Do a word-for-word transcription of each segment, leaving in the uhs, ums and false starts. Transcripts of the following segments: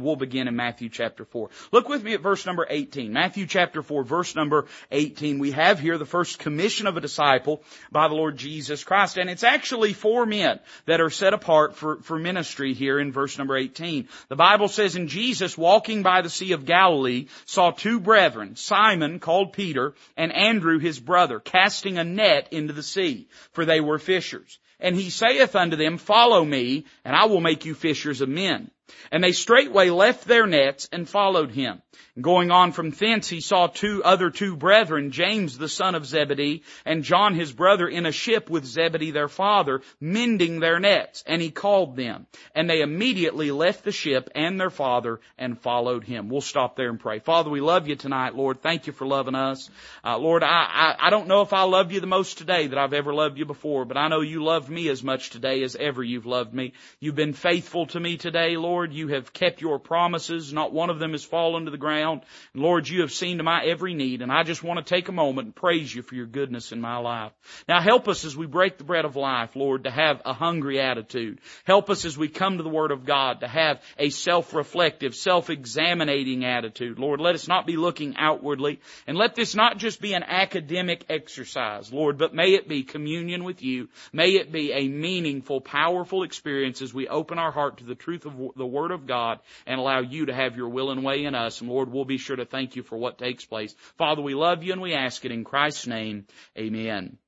We'll begin in Matthew chapter four. Look with me at verse number eighteen. Matthew chapter four, verse number eighteen. We have here the first commission of a disciple by the Lord Jesus Christ. And it's actually four men that are set apart for, for ministry here in verse number eighteen. The Bible says, "And Jesus, walking by the Sea of Galilee, saw two brethren, Simon, called Peter, and Andrew his brother, casting a net into the sea, for they were fishers. And he saith unto them, Follow me, and I will make you fishers of men. And they straightway left their nets and followed him. And going on from thence, he saw two other two brethren, James the son of Zebedee, and John his brother, in a ship with Zebedee their father, mending their nets. And he called them. And they immediately left the ship and their father and followed him." We'll stop there and pray. Father, we love you tonight, Lord. Thank you for loving us. Uh, Lord, I, I, I don't know if I love you the most today that I've ever loved you before, but I know you loved me as much today as ever you've loved me. You've been faithful to me today, Lord. Lord, you have kept your promises. Not one of them has fallen to the ground. Lord, you have seen to my every need, and I just want to take a moment and praise you for your goodness in my life. Now help us as we break the bread of life, Lord, to have a hungry attitude. Help us as we come to the Word of God to have a self-reflective, self-examining attitude. Lord, let us not be looking outwardly, and let this not just be an academic exercise, Lord, but may it be communion with you. May it be a meaningful, powerful experience as we open our heart to the truth of the Word of God and allow you to have your will and way in us. And Lord, we'll be sure to thank you for what takes place. Father, we love you and we ask it in Christ's name. Amen.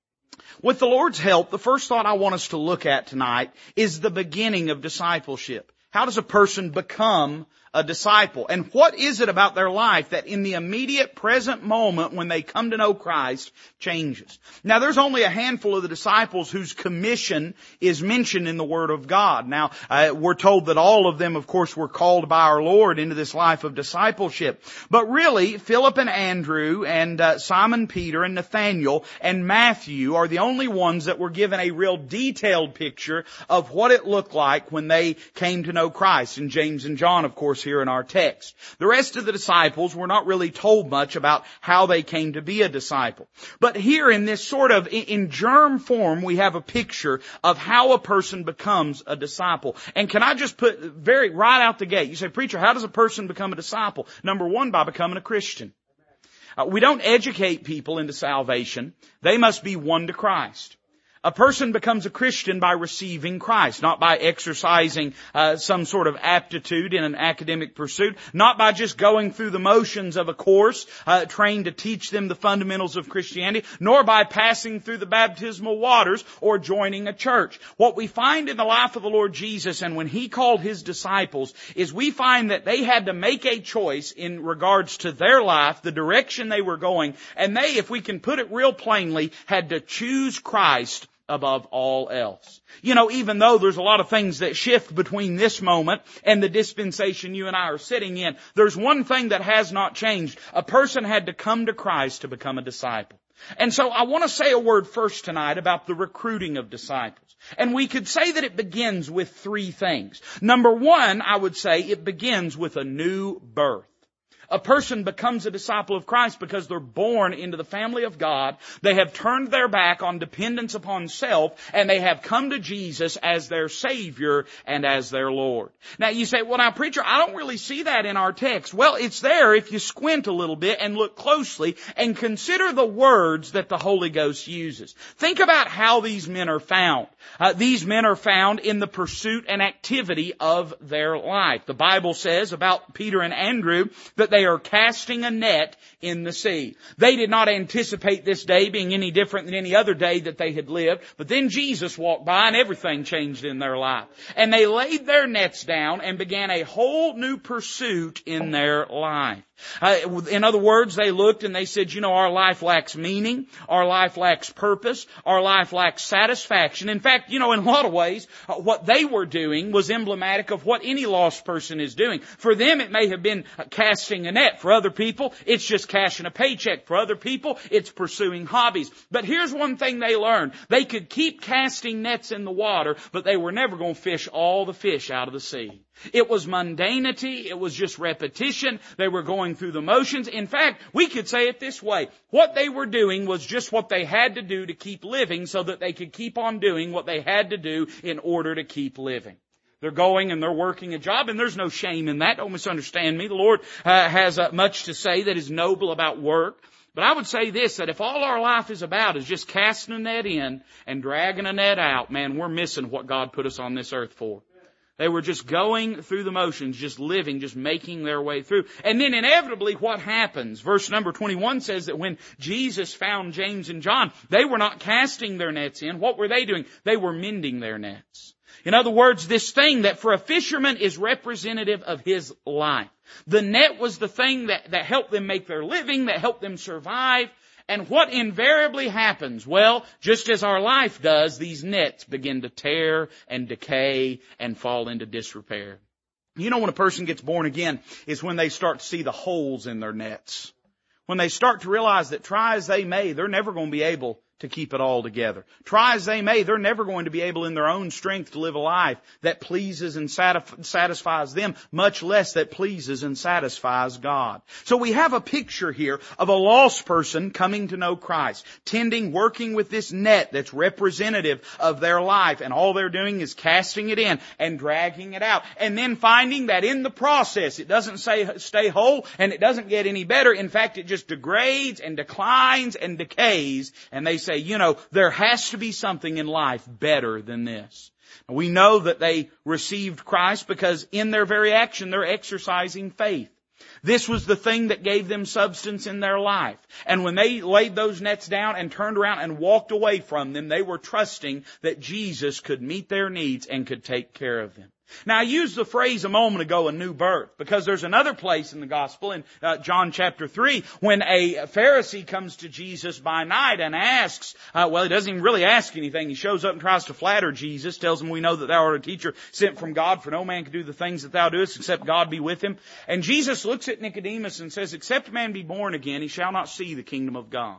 With the Lord's help, the first thought I want us to look at tonight is the beginning of discipleship. How does a person become a disciple? And what is it about their life that in the immediate present moment when they come to know Christ changes? Now, there's only a handful of the disciples whose commission is mentioned in the Word of God. Now, uh, we're told that all of them, of course, were called by our Lord into this life of discipleship. But really, Philip and Andrew and uh, Simon Peter and Nathaniel and Matthew are the only ones that were given a real detailed picture of what it looked like when they came to know Christ. And James and John, of course, here in our text. The rest of the disciples were not really told much about how they came to be a disciple. But here in this sort of, in germ form, we have a picture of how a person becomes a disciple. And can I just put very right out the gate, you say, "Preacher, how does a person become a disciple?" Number one, by becoming a Christian. Uh, we don't educate people into salvation. They must be won to Christ. A person becomes a Christian by receiving Christ, not by exercising uh, some sort of aptitude in an academic pursuit, not by just going through the motions of a course uh, trained to teach them the fundamentals of Christianity, nor by passing through the baptismal waters or joining a church. What we find in the life of the Lord Jesus and when He called His disciples is we find that they had to make a choice in regards to their life, the direction they were going, and they, if we can put it real plainly, had to choose Christ above all else. You know, even though there's a lot of things that shift between this moment and the dispensation you and I are sitting in, there's one thing that has not changed. A person had to come to Christ to become a disciple. And so I want to say a word first tonight about the recruiting of disciples. And we could say that it begins with three things. Number one, I would say it begins with a new birth. A person becomes a disciple of Christ because they're born into the family of God. They have turned their back on dependence upon self, and they have come to Jesus as their Savior and as their Lord. Now you say, "Well, now, preacher, I don't really see that in our text." Well, it's there if you squint a little bit and look closely and consider the words that the Holy Ghost uses. Think about how these men are found. Uh, these men are found in the pursuit and activity of their life. The Bible says about Peter and Andrew that they are casting a net in the sea. They did not anticipate this day being any different than any other day that they had lived. But then Jesus walked by and everything changed in their life. And they laid their nets down and began a whole new pursuit in their life. Uh, in other words, they looked and they said, you know, our life lacks meaning. Our life lacks purpose. Our life lacks satisfaction. In fact, you know, in a lot of ways, uh, what they were doing was emblematic of what any lost person is doing. For them, it may have been uh, casting a net. For other people, it's just cashing a paycheck. For other people, it's pursuing hobbies. But here's one thing they learned. They could keep casting nets in the water, but they were never going to fish all the fish out of the sea. It was mundanity. It was just repetition. They were going through the motions. In fact, we could say it this way. What they were doing was just what they had to do to keep living so that they could keep on doing what they had to do in order to keep living. They're going and they're working a job, and there's no shame in that. Don't misunderstand me. The Lord uh, has uh, much to say that is noble about work. But I would say this, that if all our life is about is just casting a net in and dragging a net out, man, we're missing what God put us on this earth for. They were just going through the motions, just living, just making their way through. And then inevitably what happens? Verse number twenty-one says that when Jesus found James and John, they were not casting their nets in. What were they doing? They were mending their nets. In other words, this thing that for a fisherman is representative of his life. The net was the thing that, that helped them make their living, that helped them survive. And what invariably happens? Well, just as our life does, these nets begin to tear and decay and fall into disrepair. You know, when a person gets born again is when they start to see the holes in their nets. When they start to realize that try as they may, they're never going to be able to keep it all together. Try as they may, they're never going to be able in their own strength to live a life that pleases and satisf- satisfies them, much less that pleases and satisfies God. So we have a picture here of a lost person coming to know Christ, tending, working with this net that's representative of their life, and all they're doing is casting it in and dragging it out, and then finding that in the process it doesn't say stay whole and it doesn't get any better. In fact, it just degrades and declines and decays, and they say, you know, there has to be something in life better than this. We know that they received Christ because in their very action they're exercising faith. This was the thing that gave them substance in their life. And when they laid those nets down and turned around and walked away from them, they were trusting that Jesus could meet their needs and could take care of them. Now, I used the phrase a moment ago, a new birth, because there's another place in the gospel in uh, John chapter three when a Pharisee comes to Jesus by night and asks, uh, well, he doesn't even really ask anything. He shows up and tries to flatter Jesus, tells him, we know that thou art a teacher sent from God, for no man can do the things that thou doest except God be with him. And Jesus looks at Nicodemus and says, except a man be born again, he shall not see the kingdom of God.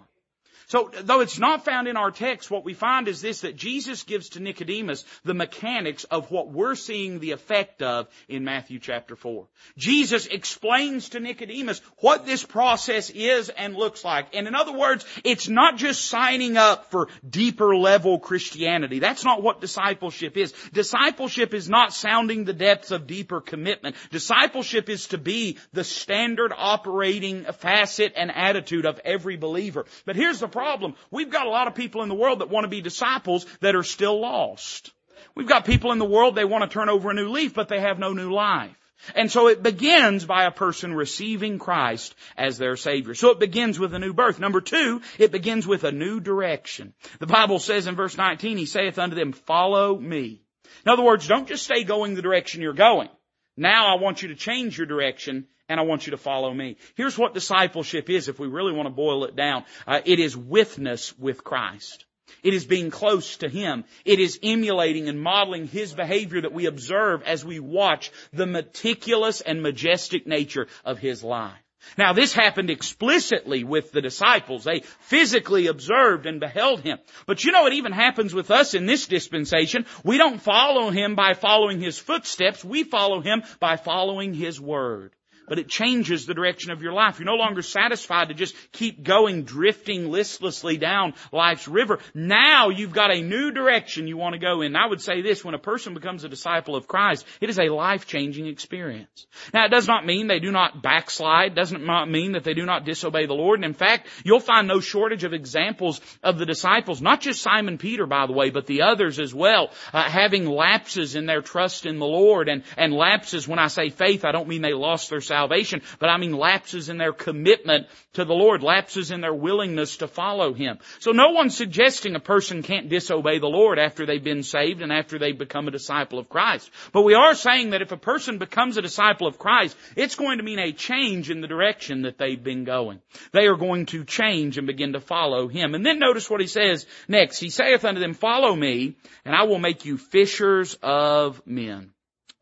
So, though it's not found in our text, what we find is this, that Jesus gives to Nicodemus the mechanics of what we're seeing the effect of in Matthew chapter four. Jesus explains to Nicodemus what this process is and looks like. And in other words, it's not just signing up for deeper level Christianity. That's not what discipleship is. Discipleship is not sounding the depths of deeper commitment. Discipleship is to be the standard operating facet and attitude of every believer. But here's the problem. We've got a lot of people in the world that want to be disciples that are still lost. We've got people in the world, they want to turn over a new leaf, but they have no new life. And so it begins by a person receiving Christ as their Savior. So it begins with a new birth. Number two, it begins with a new direction. The Bible says in verse nineteen, He saith unto them, follow me. In other words, don't just stay going the direction you're going. Now I want you to change your direction, and I want you to follow me. Here's what discipleship is, if we really want to boil it down. Uh, it is witness with Christ. It is being close to Him. It is emulating and modeling His behavior that we observe as we watch the meticulous and majestic nature of His life. Now, this happened explicitly with the disciples. They physically observed and beheld Him. But you know, it even happens with us in this dispensation. We don't follow Him by following His footsteps. We follow Him by following His Word. But it changes the direction of your life. You're no longer satisfied to just keep going, drifting listlessly down life's river. Now you've got a new direction you want to go in. And I would say this, when a person becomes a disciple of Christ, it is a life-changing experience. Now, it does not mean they do not backslide. It doesn't mean that they do not disobey the Lord. And in fact, you'll find no shortage of examples of the disciples, not just Simon Peter, by the way, but the others as well, uh, having lapses in their trust in the Lord. And, and lapses, when I say faith, I don't mean they lost their salvation. salvation, but I mean lapses in their commitment to the Lord, lapses in their willingness to follow Him. So no one's suggesting a person can't disobey the Lord after they've been saved and after they've become a disciple of Christ. But we are saying that if a person becomes a disciple of Christ, it's going to mean a change in the direction that they've been going. They are going to change and begin to follow Him. And then notice what He says next. He saith unto them, follow me, and I will make you fishers of men.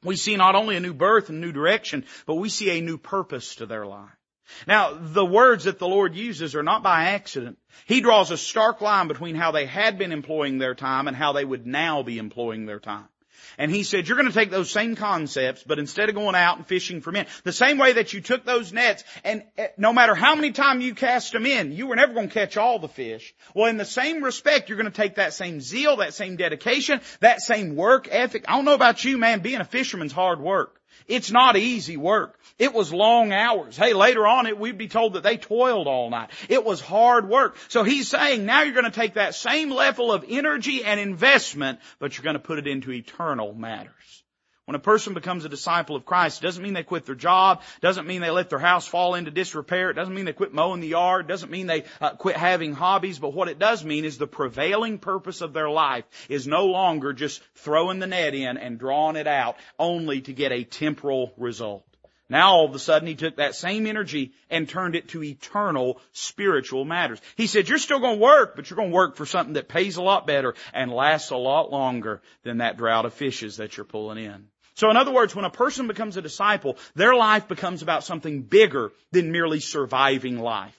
We see not only a new birth and new direction, but we see a new purpose to their life. Now, the words that the Lord uses are not by accident. He draws a stark line between how they had been employing their time and how they would now be employing their time. And he said, you're going to take those same concepts, but instead of going out and fishing for men, the same way that you took those nets, and no matter how many times you cast them in, you were never going to catch all the fish. Well, in the same respect, you're going to take that same zeal, that same dedication, that same work ethic. I don't know about you, man, being a fisherman's hard work. It's not easy work. It was long hours. Hey, later on, it, we'd be told that they toiled all night. It was hard work. So he's saying, now you're going to take that same level of energy and investment, but you're going to put it into eternal matters. When a person becomes a disciple of Christ, it doesn't mean they quit their job, doesn't mean they let their house fall into disrepair, it doesn't mean they quit mowing the yard, doesn't mean they uh, quit having hobbies, but what it does mean is the prevailing purpose of their life is no longer just throwing the net in and drawing it out only to get a temporal result. Now all of a sudden he took that same energy and turned it to eternal spiritual matters. He said, you're still going to work, but you're going to work for something that pays a lot better and lasts a lot longer than that drought of fishes that you're pulling in. So in other words, when a person becomes a disciple, their life becomes about something bigger than merely surviving life.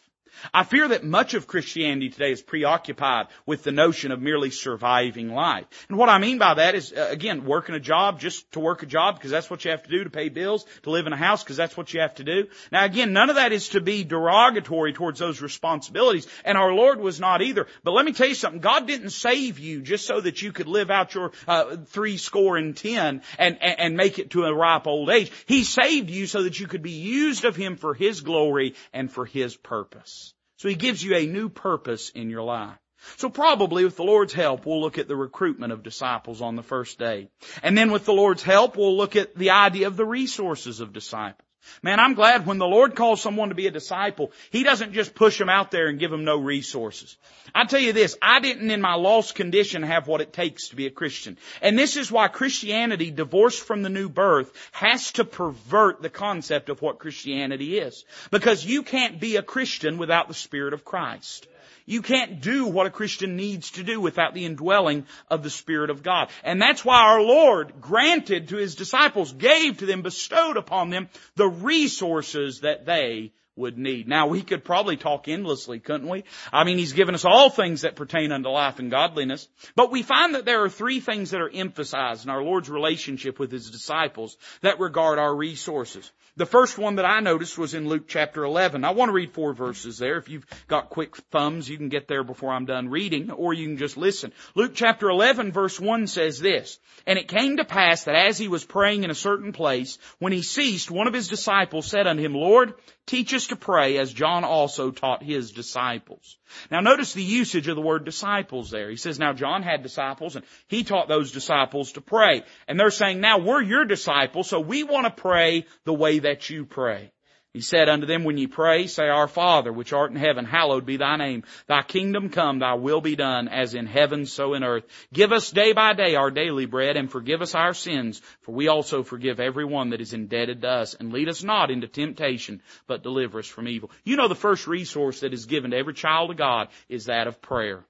I fear that much of Christianity today is preoccupied with the notion of merely surviving life. And what I mean by that is, again, working a job just to work a job because that's what you have to do, to pay bills, to live in a house because that's what you have to do. Now again, none of that is to be derogatory towards those responsibilities, and our Lord was not either. But let me tell you something, God didn't save you just so that you could live out your uh, three score and ten and, and, and make it to a ripe old age. He saved you so that you could be used of Him for His glory and for His purpose. So He gives you a new purpose in your life. So probably with the Lord's help, we'll look at the recruitment of disciples on the first day. And then with the Lord's help, we'll look at the idea of the resources of disciples. Man, I'm glad when the Lord calls someone to be a disciple, He doesn't just push them out there and give them no resources. I tell you this, I didn't in my lost condition have what it takes to be a Christian. And this is why Christianity, divorced from the new birth, has to pervert the concept of what Christianity is. Because you can't be a Christian without the Spirit of Christ. You can't do what a Christian needs to do without the indwelling of the Spirit of God. And that's why our Lord granted to His disciples, gave to them, bestowed upon them the resources that they would need. Now, we could probably talk endlessly, couldn't we? I mean, He's given us all things that pertain unto life and godliness. But we find that there are three things that are emphasized in our Lord's relationship with His disciples that regard our resources. The first one that I noticed was in Luke chapter eleven. I want to read four verses there. If you've got quick thumbs, you can get there before I'm done reading, or you can just listen. Luke chapter eleven verse one says this, "And it came to pass that as He was praying in a certain place, when He ceased, one of His disciples said unto Him, Lord, teach us to pray as John also taught his disciples." Now notice the usage of the word disciples there. He says, now John had disciples and he taught those disciples to pray. And they're saying, now we're your disciples, so we want to pray the way that you pray. He said unto them, when ye pray, say, Our Father, which art in heaven, hallowed be thy name. Thy kingdom come, thy will be done, as in heaven, so in earth. Give us day by day our daily bread, and forgive us our sins, for we also forgive every one that is indebted to us. And lead us not into temptation, but deliver us from evil. You know, the first resource that is given to every child of God is that of prayer.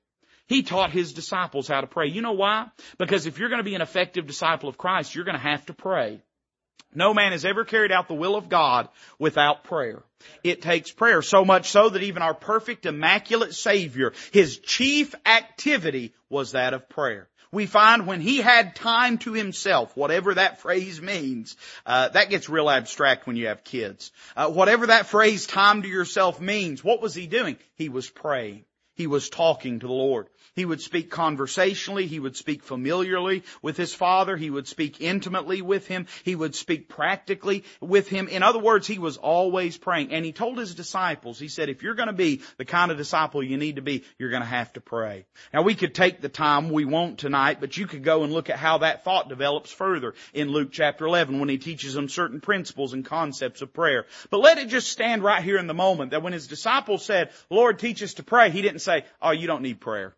He taught His disciples how to pray. You know why? Because if you're going to be an effective disciple of Christ, you're going to have to pray. No man has ever carried out the will of God without prayer. It takes prayer, so much so that even our perfect, immaculate Savior, His chief activity was that of prayer. We find when He had time to Himself, whatever that phrase means, uh, that gets real abstract when you have kids. Uh, whatever that phrase, time to yourself, means, what was He doing? He was praying. He was talking to the Lord. He would speak conversationally. He would speak familiarly with His Father. He would speak intimately with Him. He would speak practically with Him. In other words, He was always praying. And He told His disciples, He said, if you're going to be the kind of disciple you need to be, you're going to have to pray. Now, we could take the time we won't tonight, but you could go and look at how that thought develops further in Luke chapter eleven when He teaches them certain principles and concepts of prayer. But let it just stand right here in the moment that when His disciples said, Lord, teach us to pray, He didn't say, oh, you don't need prayer.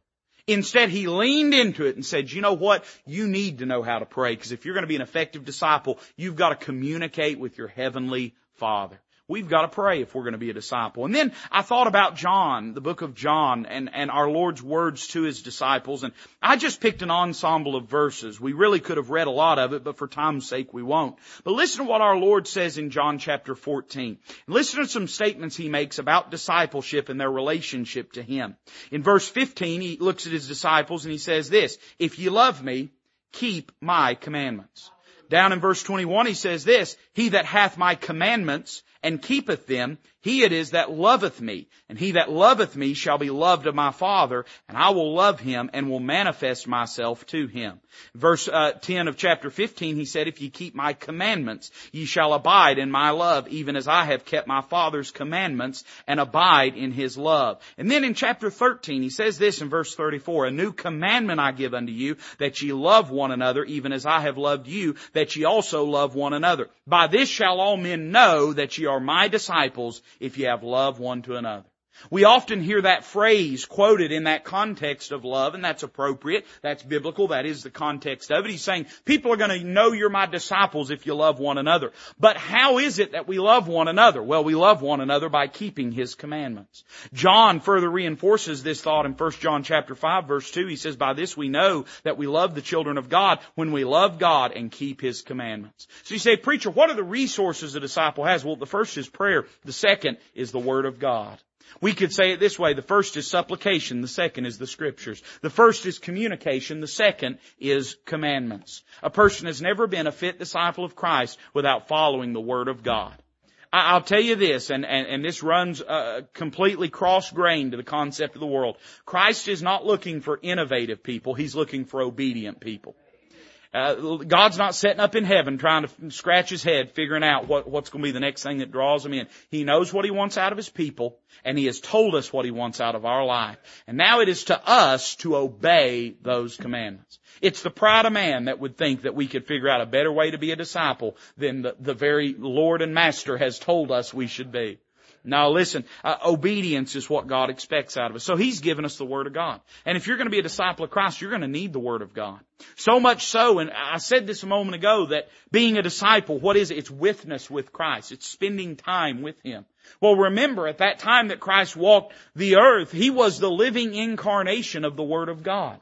Instead, He leaned into it and said, you know what? You need to know how to pray, because if you're going to be an effective disciple, you've got to communicate with your heavenly Father. We've got to pray if we're going to be a disciple. And then I thought about John, the book of John, and, and our Lord's words to His disciples. And I just picked an ensemble of verses. We really could have read a lot of it, but for time's sake, we won't. But listen to what our Lord says in John chapter fourteen. Listen to some statements He makes about discipleship and their relationship to Him. In verse fifteen, He looks at His disciples and He says this, "If ye love me, keep my commandments. Down in verse twenty-one, he says this, he that hath my commandments and keepeth them, he it is that loveth me. And he that loveth me shall be loved of my Father, and I will love him and will manifest myself to him. Verse uh, ten of chapter fifteen, he said, if ye keep my commandments, ye shall abide in my love, even as I have kept my Father's commandments and abide in his love. And then in chapter thirteen, he says this in verse thirty-four, a new commandment I give unto you, that ye love one another, even as I have loved you, that ye also love one another. By this shall all men know that ye are my disciples, if ye have love one to another. We often hear that phrase quoted in that context of love, and that's appropriate, that's biblical, that is the context of it. He's saying, people are going to know you're my disciples if you love one another. But how is it that we love one another? Well, we love one another by keeping his commandments. John further reinforces this thought in First John chapter five, verse two. He says, by this we know that we love the children of God, when we love God and keep his commandments. So you say, preacher, what are the resources a disciple has? Well, the first is prayer. The second is the Word of God. We could say it this way. The first is supplication. The second is the Scriptures. The first is communication. The second is commandments. A person has never been a fit disciple of Christ without following the Word of God. I'll tell you this, and, and, and this runs uh, completely cross-grained to the concept of the world. Christ is not looking for innovative people. He's looking for obedient people. Uh, God's not sitting up in heaven trying to scratch his head, figuring out what, what's going to be the next thing that draws him in. He knows what he wants out of his people, and he has told us what he wants out of our life. And now it is to us to obey those commandments. It's the pride of man that would think that we could figure out a better way to be a disciple than the, the very Lord and Master has told us we should be. Now listen, uh, obedience is what God expects out of us. So He's given us the Word of God. And if you're going to be a disciple of Christ, you're going to need the Word of God. So much so, and I said this a moment ago, that being a disciple, what is it? It's witness with Christ. It's spending time with Him. Well, remember, at that time that Christ walked the earth, He was the living incarnation of the Word of God.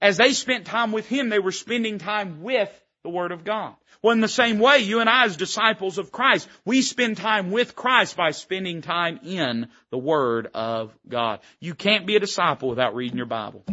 As they spent time with Him, they were spending time with the Word of God. Well, in the same way, you and I as disciples of Christ, we spend time with Christ by spending time in the Word of God. You can't be a disciple without reading your Bible.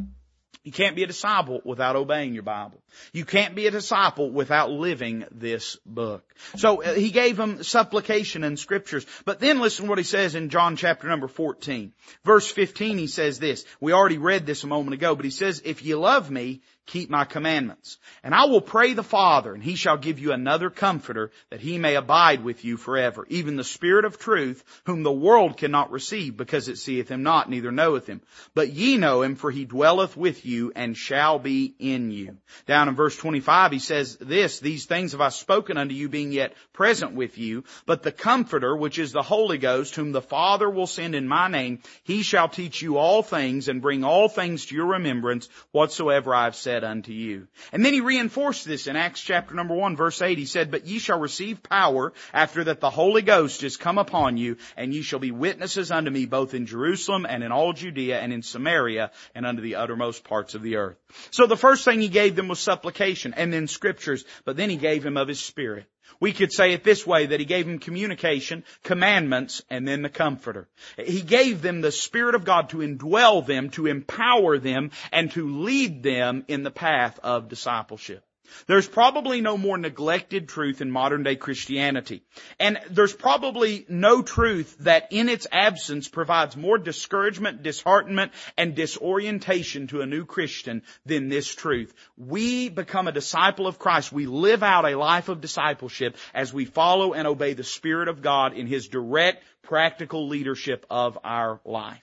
You can't be a disciple without obeying your Bible. You can't be a disciple without living this book. So he gave them supplication and Scriptures. But then listen to what he says in John chapter number fourteen. Verse fifteen, he says this. We already read this a moment ago, but he says, if ye love me, keep my commandments. And I will pray the Father, and he shall give you another comforter, that he may abide with you forever, even the Spirit of truth, whom the world cannot receive, because it seeth him not, neither knoweth him. But ye know him, for he dwelleth with you, and shall be in you. Down in verse twenty-five, he says this, these things have I spoken unto you, being yet present with you. But the Comforter, which is the Holy Ghost, whom the Father will send in my name, he shall teach you all things, and bring all things to your remembrance, whatsoever I have said unto you. And then he reinforced this in Acts chapter number one, verse eight. He said, but ye shall receive power after that the Holy Ghost is come upon you, and ye shall be witnesses unto me both in Jerusalem and in all Judea and in Samaria and unto the uttermost parts of the earth. So the first thing he gave them was supplication and then Scriptures, but then he gave him of his Spirit. We could say it this way, that he gave them communication, commandments, and then the Comforter. He gave them the Spirit of God to indwell them, to empower them, and to lead them in the path of discipleship. There's probably no more neglected truth in modern day Christianity. And there's probably no truth that in its absence provides more discouragement, disheartenment, and disorientation to a new Christian than this truth. We become a disciple of Christ. We live out a life of discipleship as we follow and obey the Spirit of God in His direct, practical leadership of our life.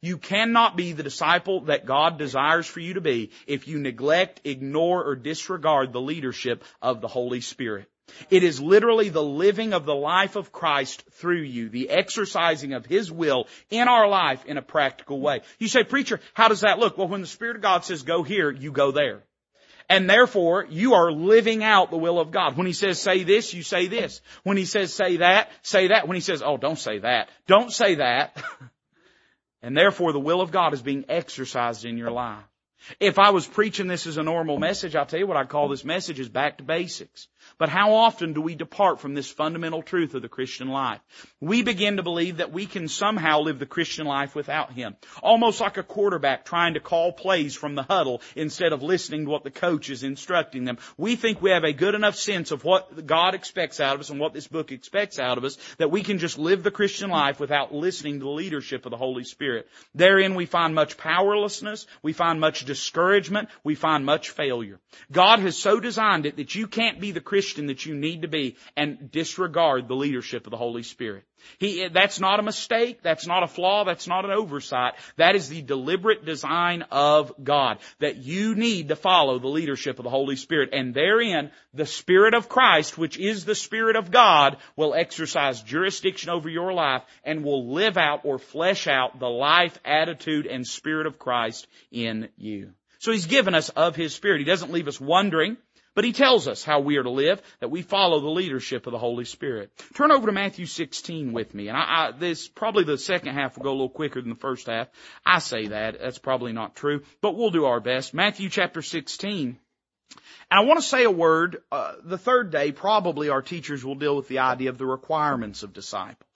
You cannot be the disciple that God desires for you to be if you neglect, ignore, or disregard the leadership of the Holy Spirit. It is literally the living of the life of Christ through you, the exercising of His will in our life in a practical way. You say, preacher, how does that look? Well, when the Spirit of God says go here, you go there. And therefore, you are living out the will of God. When He says, say this, you say this. When He says, say that, say that. When He says, oh, don't say that, don't say that. And therefore, the will of God is being exercised in your life. If I was preaching this as a normal message, I'll tell you what I'd call this message is back to basics. But how often do we depart from this fundamental truth of the Christian life? We begin to believe that we can somehow live the Christian life without Him. Almost like a quarterback trying to call plays from the huddle instead of listening to what the coach is instructing them. We think we have a good enough sense of what God expects out of us and what this book expects out of us that we can just live the Christian life without listening to the leadership of the Holy Spirit. Therein we find much powerlessness, we find much discouragement, we find much failure. God has so designed it that you can't be the Christian that you need to be and disregard the leadership of the Holy Spirit. He, that's not a mistake. That's not a flaw. That's not an oversight. That is the deliberate design of God, that you need to follow the leadership of the Holy Spirit. And therein, the Spirit of Christ, which is the Spirit of God, will exercise jurisdiction over your life and will live out or flesh out the life, attitude, and Spirit of Christ in you. So He's given us of His Spirit. He doesn't leave us wondering. But He tells us how we are to live, that we follow the leadership of the Holy Spirit. Turn over to Matthew sixteen with me. And I, I this probably the second half will go a little quicker than the first half. I say that. That's probably not true. But we'll do our best. Matthew chapter sixteen. And I want to say a word. Uh, the third day, probably our teachers will deal with the idea of the requirements of disciples.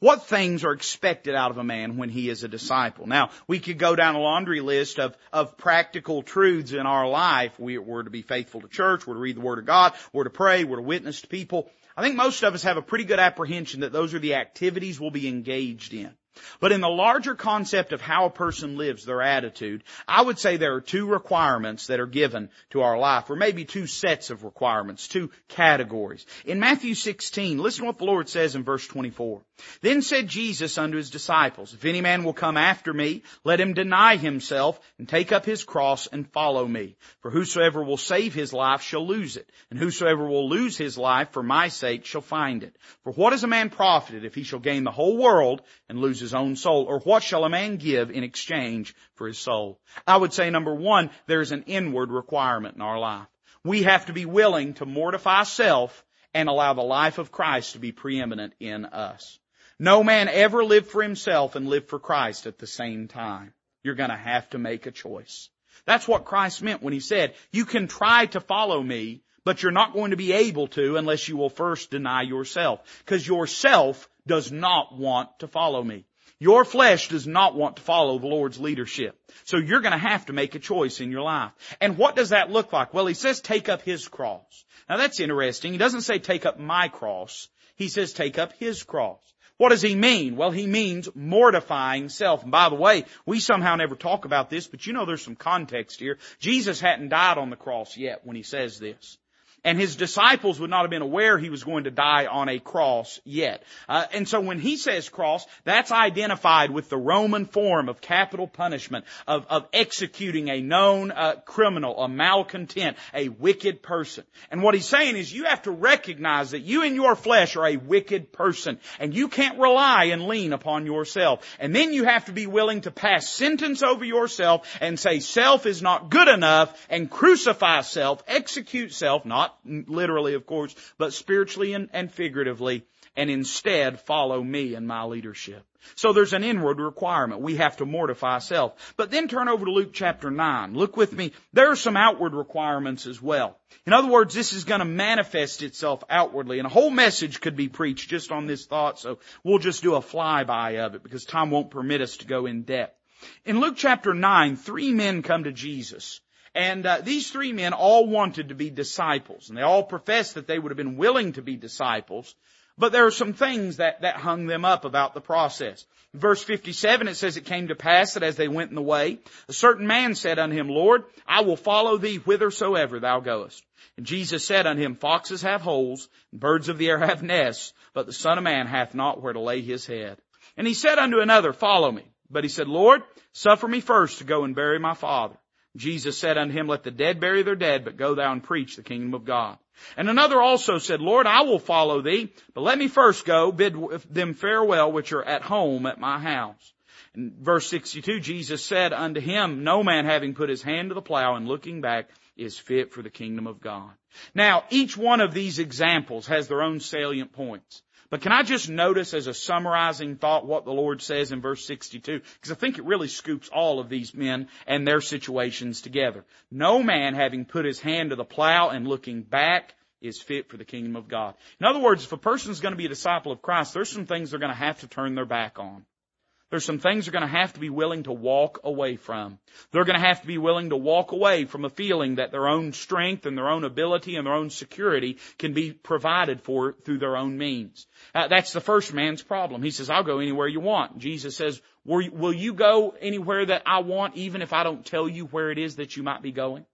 What things are expected out of a man when he is a disciple? Now, we could go down a laundry list of, of practical truths in our life. We, we're to be faithful to church. We're to read the Word of God. We're to pray. We're to witness to people. I think most of us have a pretty good apprehension that those are the activities we'll be engaged in. But in the larger concept of how a person lives, their attitude, I would say there are two requirements that are given to our life, or maybe two sets of requirements, two categories. In Matthew sixteen, listen to what the Lord says in verse twenty-four. Then said Jesus unto His disciples, If any man will come after me, let him deny himself, and take up his cross, and follow me. For whosoever will save his life shall lose it, and whosoever will lose his life for my sake shall find it. For what is a man profited if he shall gain the whole world, and lose his his own soul? Or what shall a man give in exchange for his soul? I would say, number one, there's an inward requirement in our life. We have to be willing to mortify self and allow the life of Christ to be preeminent in us. No man ever lived for himself and lived for Christ at the same time. You're going to have to make a choice. That's what Christ meant when He said, you can try to follow me, but you're not going to be able to unless you will first deny yourself. Because yourself does not want to follow me. Your flesh does not want to follow the Lord's leadership. So you're going to have to make a choice in your life. And what does that look like? Well, He says take up His cross. Now that's interesting. He doesn't say take up my cross. He says take up His cross. What does He mean? Well, He means mortifying self. And by the way, we somehow never talk about this, but you know there's some context here. Jesus hadn't died on the cross yet when He says this. And His disciples would not have been aware He was going to die on a cross yet. Uh, and so when He says cross, that's identified with the Roman form of capital punishment, of, of executing a known uh, criminal, a malcontent, a wicked person. And what He's saying is you have to recognize that you and your flesh are a wicked person, and you can't rely and lean upon yourself. And then you have to be willing to pass sentence over yourself and say self is not good enough, and crucify self, execute self, not literally, of course, but spiritually and, and figuratively, and instead follow me and my leadership. So there's an inward requirement. We have to mortify self. But then turn over to Luke chapter nine. Look with me. There are some outward requirements as well. In other words, this is going to manifest itself outwardly. And a whole message could be preached just on this thought, so we'll just do a flyby of it because time won't permit us to go in depth. In Luke chapter nine, three men come to Jesus. And uh, these three men all wanted to be disciples, and they all professed that they would have been willing to be disciples, but there are some things that, that hung them up about the process. In verse fifty-seven, it says, It came to pass that as they went in the way, a certain man said unto Him, Lord, I will follow Thee whithersoever Thou goest. And Jesus said unto him, Foxes have holes, and birds of the air have nests, but the Son of Man hath not where to lay his head. And he said unto another, Follow me. But he said, Lord, suffer me first to go and bury my father. Jesus said unto him, Let the dead bury their dead, but go thou and preach the kingdom of God. And another also said, Lord, I will follow Thee, but let me first go, bid them farewell which are at home at my house. And verse sixty-two, Jesus said unto him, No man having put his hand to the plow and looking back is fit for the kingdom of God. Now, each one of these examples has their own salient points. But can I just notice as a summarizing thought what the Lord says in verse sixty-two? Because I think it really scoops all of these men and their situations together. No man having put his hand to the plow and looking back is fit for the kingdom of God. In other words, if a person's going to be a disciple of Christ, there's some things they're going to have to turn their back on. There's some things they're going to have to be willing to walk away from. They're going to have to be willing to walk away from a feeling that their own strength and their own ability and their own security can be provided for through their own means. Uh, that's the first man's problem. He says, I'll go anywhere you want. Jesus says, will you go anywhere that I want, even if I don't tell you where it is that you might be going?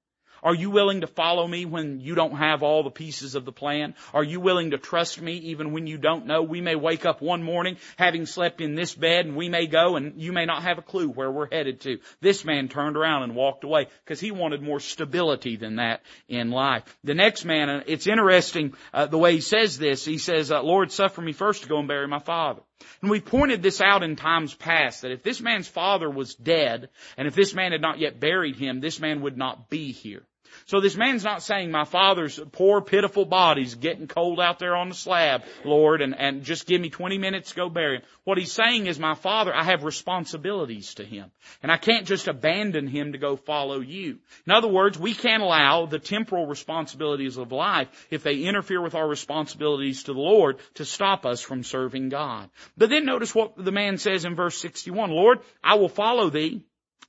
Are you willing to follow me when you don't have all the pieces of the plan? Are you willing to trust me even when you don't know? We may wake up one morning having slept in this bed, and we may go and you may not have a clue where we're headed to. This man turned around and walked away because he wanted more stability than that in life. The next man, it's interesting uh, the way he says this. He says, uh, Lord, suffer me first to go and bury my father. And we pointed this out in times past, that if this man's father was dead, and if this man had not yet buried him, this man would not be here. So this man's not saying, my father's poor, pitiful body's getting cold out there on the slab, Lord, and, and just give me twenty minutes to go bury him. What he's saying is, my father, I have responsibilities to him, and I can't just abandon him to go follow you. In other words, we can't allow the temporal responsibilities of life, if they interfere with our responsibilities to the Lord, to stop us from serving God. But then notice what the man says in verse sixty-one, Lord, I will follow thee,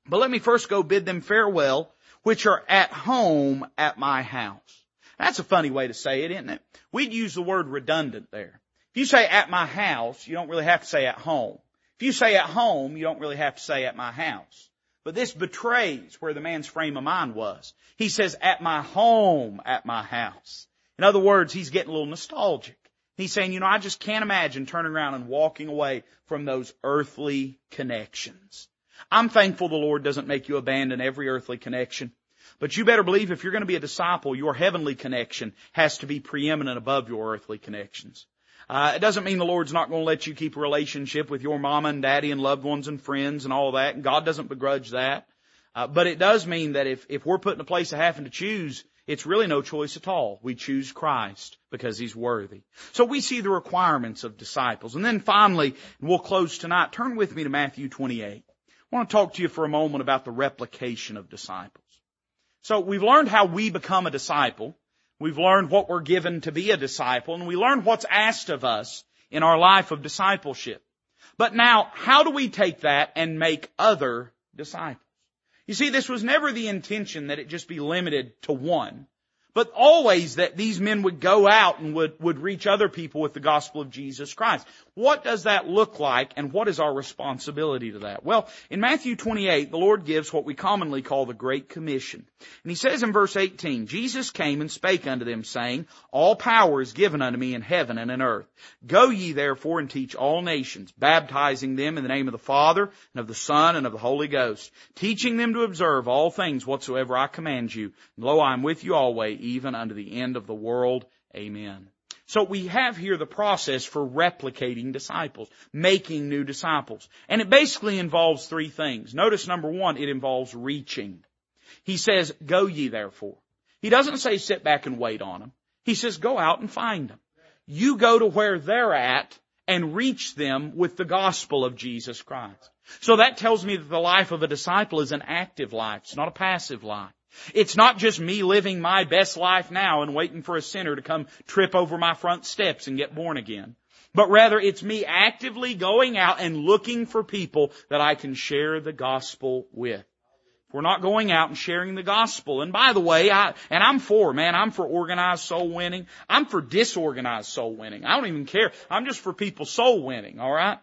but let me first go bid them farewell, which are at home at my house. That's a funny way to say it, isn't it? We'd use the word redundant there. If you say at my house, you don't really have to say at home. If you say at home, you don't really have to say at my house. But this betrays where the man's frame of mind was. He says, at my home, at my house. In other words, he's getting a little nostalgic. He's saying, you know, I just can't imagine turning around and walking away from those earthly connections. I'm thankful the Lord doesn't make you abandon every earthly connection. But you better believe if you're going to be a disciple, your heavenly connection has to be preeminent above your earthly connections. Uh, it doesn't mean the Lord's not going to let you keep a relationship with your mama and daddy and loved ones and friends and all that. And God doesn't begrudge that. Uh, but it does mean that if, if we're put in a place of having to choose, it's really no choice at all. We choose Christ because he's worthy. So we see the requirements of disciples. And then finally, and we'll close tonight, turn with me to Matthew twenty-eight. I want to talk to you for a moment about the replication of disciples. So we've learned how we become a disciple. We've learned what we're given to be a disciple, and we learned what's asked of us in our life of discipleship. But now, how do we take that and make other disciples? You see, this was never the intention that it just be limited to one, but always that these men would go out and would, would reach other people with the gospel of Jesus Christ. What does that look like, and what is our responsibility to that? Well, in Matthew twenty-eight, the Lord gives what we commonly call the Great Commission. And he says in verse eighteen, Jesus came and spake unto them, saying, all power is given unto me in heaven and in earth. Go ye therefore and teach all nations, baptizing them in the name of the Father, and of the Son, and of the Holy Ghost, teaching them to observe all things whatsoever I command you. And lo, I am with you always, even unto the end of the world. Amen. So we have here the process for replicating disciples, making new disciples. And it basically involves three things. Notice number one, it involves reaching. He says, go ye therefore. He doesn't say sit back and wait on them. He says, go out and find them. You go to where they're at and reach them with the gospel of Jesus Christ. So that tells me that the life of a disciple is an active life. It's not a passive life. It's not just me living my best life now and waiting for a sinner to come trip over my front steps and get born again. But rather, it's me actively going out and looking for people that I can share the gospel with. We're not going out and sharing the gospel. And by the way, I, and I'm for, man, I'm for organized soul winning. I'm for disorganized soul winning. I don't even care. I'm just for people soul winning, all right?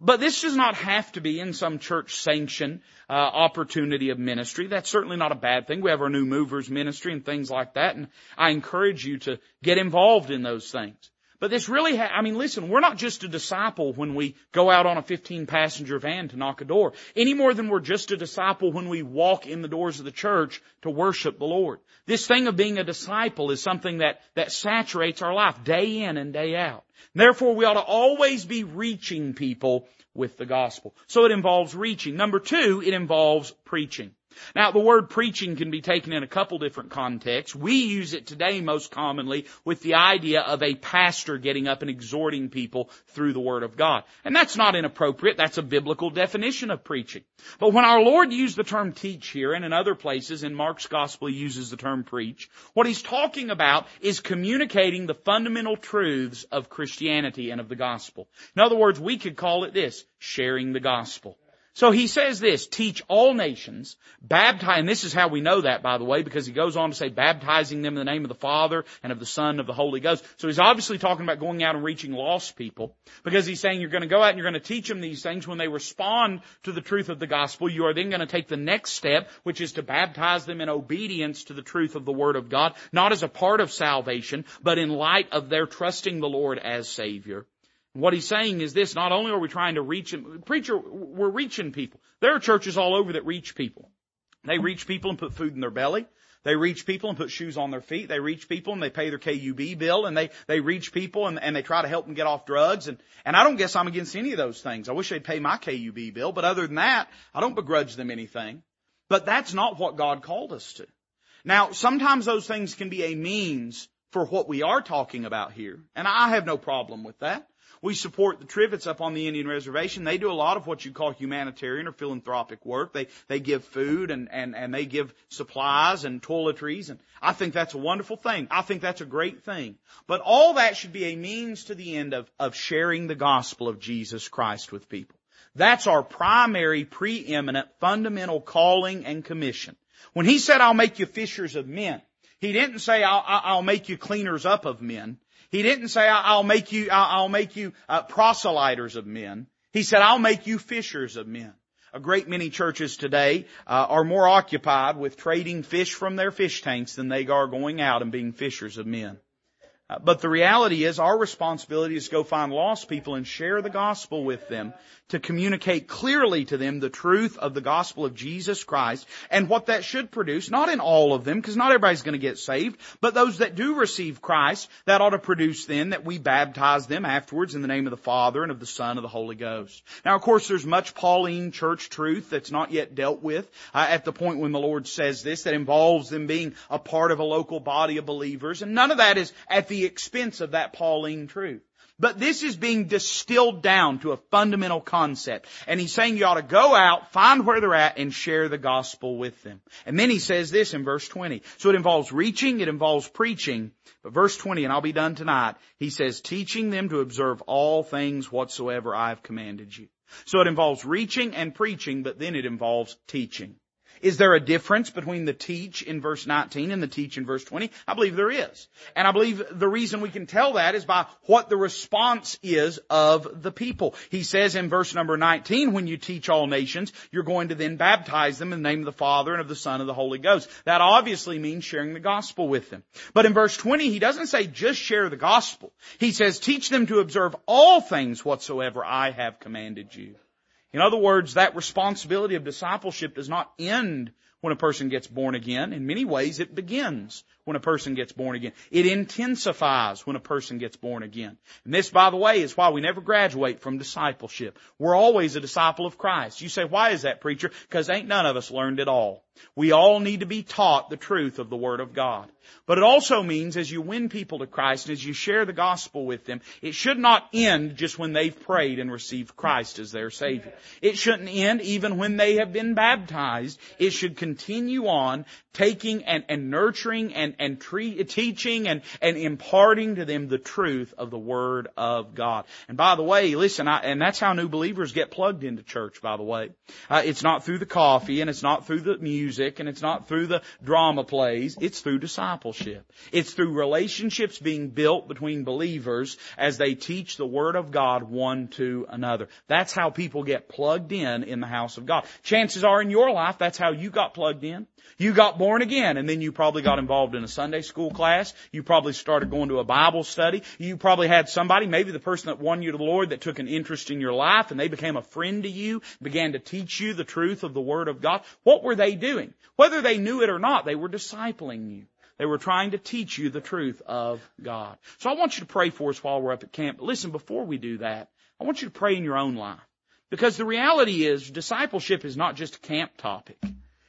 But this does not have to be in some church-sanctioned uh, opportunity of ministry. That's certainly not a bad thing. We have our New Movers ministry and things like that, and I encourage you to get involved in those things. But this really, ha- I mean, listen, we're not just a disciple when we go out on a fifteen-passenger van to knock a door, any more than we're just a disciple when we walk in the doors of the church to worship the Lord. This thing of being a disciple is something that, that saturates our life day in and day out. Therefore, we ought to always be reaching people with the gospel. So it involves reaching. Number two, it involves preaching. Now, the word preaching can be taken in a couple different contexts. We use it today most commonly with the idea of a pastor getting up and exhorting people through the Word of God. And that's not inappropriate. That's a biblical definition of preaching. But when our Lord used the term teach here and in other places, in Mark's Gospel he uses the term preach, what he's talking about is communicating the fundamental truths of Christianity and of the Gospel. In other words, we could call it this, sharing the Gospel. So he says this, teach all nations, baptize, and this is how we know that, by the way, because he goes on to say, baptizing them in the name of the Father and of the Son and of the Holy Ghost. So he's obviously talking about going out and reaching lost people, because he's saying you're going to go out and you're going to teach them these things. When they respond to the truth of the gospel, you are then going to take the next step, which is to baptize them in obedience to the truth of the Word of God, not as a part of salvation, but in light of their trusting the Lord as Savior. What he's saying is this, not only are we trying to reach him, preacher, we're reaching people. There are churches all over that reach people. They reach people and put food in their belly. They reach people and put shoes on their feet. They reach people and they pay their K U B bill, and they, they reach people and, and they try to help them get off drugs. And, and I don't guess I'm against any of those things. I wish they'd pay my K U B bill, but other than that, I don't begrudge them anything. But that's not what God called us to. Now, sometimes those things can be a means for what we are talking about here, and I have no problem with that. We support the Trivets up on the Indian Reservation. They do a lot of what you call humanitarian or philanthropic work. They they give food and, and, and they give supplies and toiletries. And I think that's a wonderful thing. I think that's a great thing. But all that should be a means to the end of, of sharing the gospel of Jesus Christ with people. That's our primary, preeminent, fundamental calling and commission. When he said, I'll make you fishers of men, he didn't say, I'll, I'll make you cleaners up of men. He didn't say, I'll make you, I'll make you uh, proselyters of men. He said, I'll make you fishers of men. A great many churches today uh, are more occupied with trading fish from their fish tanks than they are going out and being fishers of men. Uh, but the reality is our responsibility is to go find lost people and share the gospel with them, to communicate clearly to them the truth of the gospel of Jesus Christ and what that should produce, not in all of them, because not everybody's going to get saved, but those that do receive Christ, that ought to produce then that we baptize them afterwards in the name of the Father and of the Son and of the Holy Ghost. Now, of course, there's much Pauline church truth that's not yet dealt with uh, at the point when the Lord says this, that involves them being a part of a local body of believers, and none of that is at the The expense of that Pauline truth. But this is being distilled down to a fundamental concept. And he's saying you ought to go out, find where they're at, and share the gospel with them. And then he says this in verse twenty. So it involves reaching, it involves preaching. But verse twenty, and I'll be done tonight, he says, teaching them to observe all things whatsoever I have commanded you. So it involves reaching and preaching, but then it involves teaching. Is there a difference between the teach in verse nineteen and the teach in verse twenty? I believe there is. And I believe the reason we can tell that is by what the response is of the people. He says in verse number nineteen, when you teach all nations, you're going to then baptize them in the name of the Father and of the Son and the Holy Ghost. That obviously means sharing the gospel with them. But in verse twenty, he doesn't say just share the gospel. He says, teach them to observe all things whatsoever I have commanded you. In other words, that responsibility of discipleship does not end when a person gets born again. In many ways, it begins when a person gets born again. It intensifies when a person gets born again. And this, by the way, is why we never graduate from discipleship. We're always a disciple of Christ. You say, why is that, preacher? Because ain't none of us learned it all. We all need to be taught the truth of the Word of God. But it also means as you win people to Christ and as you share the gospel with them, it should not end just when they've prayed and received Christ as their Savior. It shouldn't end even when they have been baptized. It should continue on taking and, and nurturing and, and tre- teaching and, and imparting to them the truth of the Word of God. And by the way, listen, I, and that's how new believers get plugged into church, by the way. Uh, it's not through the coffee and it's not through the music. Music, and it's not through the drama plays. It's through discipleship. It's through relationships being built between believers as they teach the Word of God one to another. That's how people get plugged in in the house of God. Chances are in your life, that's how you got plugged in. You got born again, and then you probably got involved in a Sunday school class. You probably started going to a Bible study. You probably had somebody, maybe the person that won you to the Lord, that took an interest in your life, and they became a friend to you, began to teach you the truth of the Word of God. What were they doing? Whether they knew it or not, they were discipling you. They were trying to teach you the truth of God. So I want you to pray for us while we're up at camp. But listen, before we do that, I want you to pray in your own life. Because the reality is, discipleship is not just a camp topic.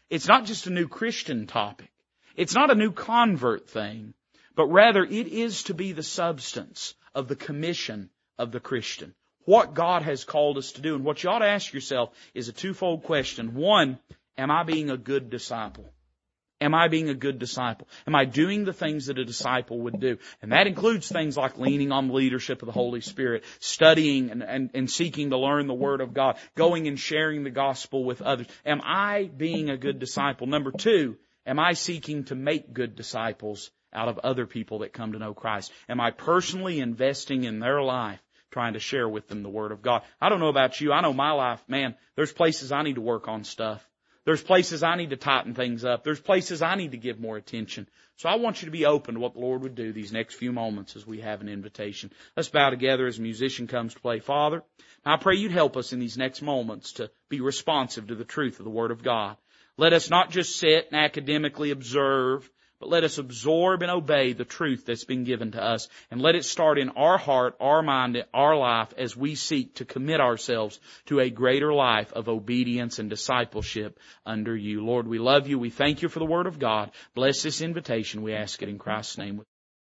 It's not just a new Christian topic. It's not a new convert thing, but rather it is to be the substance of the commission of the Christian. What God has called us to do. And what you ought to ask yourself is a twofold question. One, am I being a good disciple? Am I being a good disciple? Am I doing the things that a disciple would do? And that includes things like leaning on the leadership of the Holy Spirit, studying and, and, and seeking to learn the Word of God, going and sharing the gospel with others. Am I being a good disciple? Number two, am I seeking to make good disciples out of other people that come to know Christ? Am I personally investing in their life, trying to share with them the Word of God? I don't know about you. I know my life, man, there's places I need to work on stuff. There's places I need to tighten things up. There's places I need to give more attention. So I want you to be open to what the Lord would do these next few moments as we have an invitation. Let's bow together as a musician comes to play. Father, I pray you'd help us in these next moments to be responsive to the truth of the Word of God. Let us not just sit and academically observe, but let us absorb and obey the truth that's been given to us. And let it start in our heart, our mind, our life as we seek to commit ourselves to a greater life of obedience and discipleship under you. Lord, we love you. We thank you for the Word of God. Bless this invitation. We ask it in Christ's name.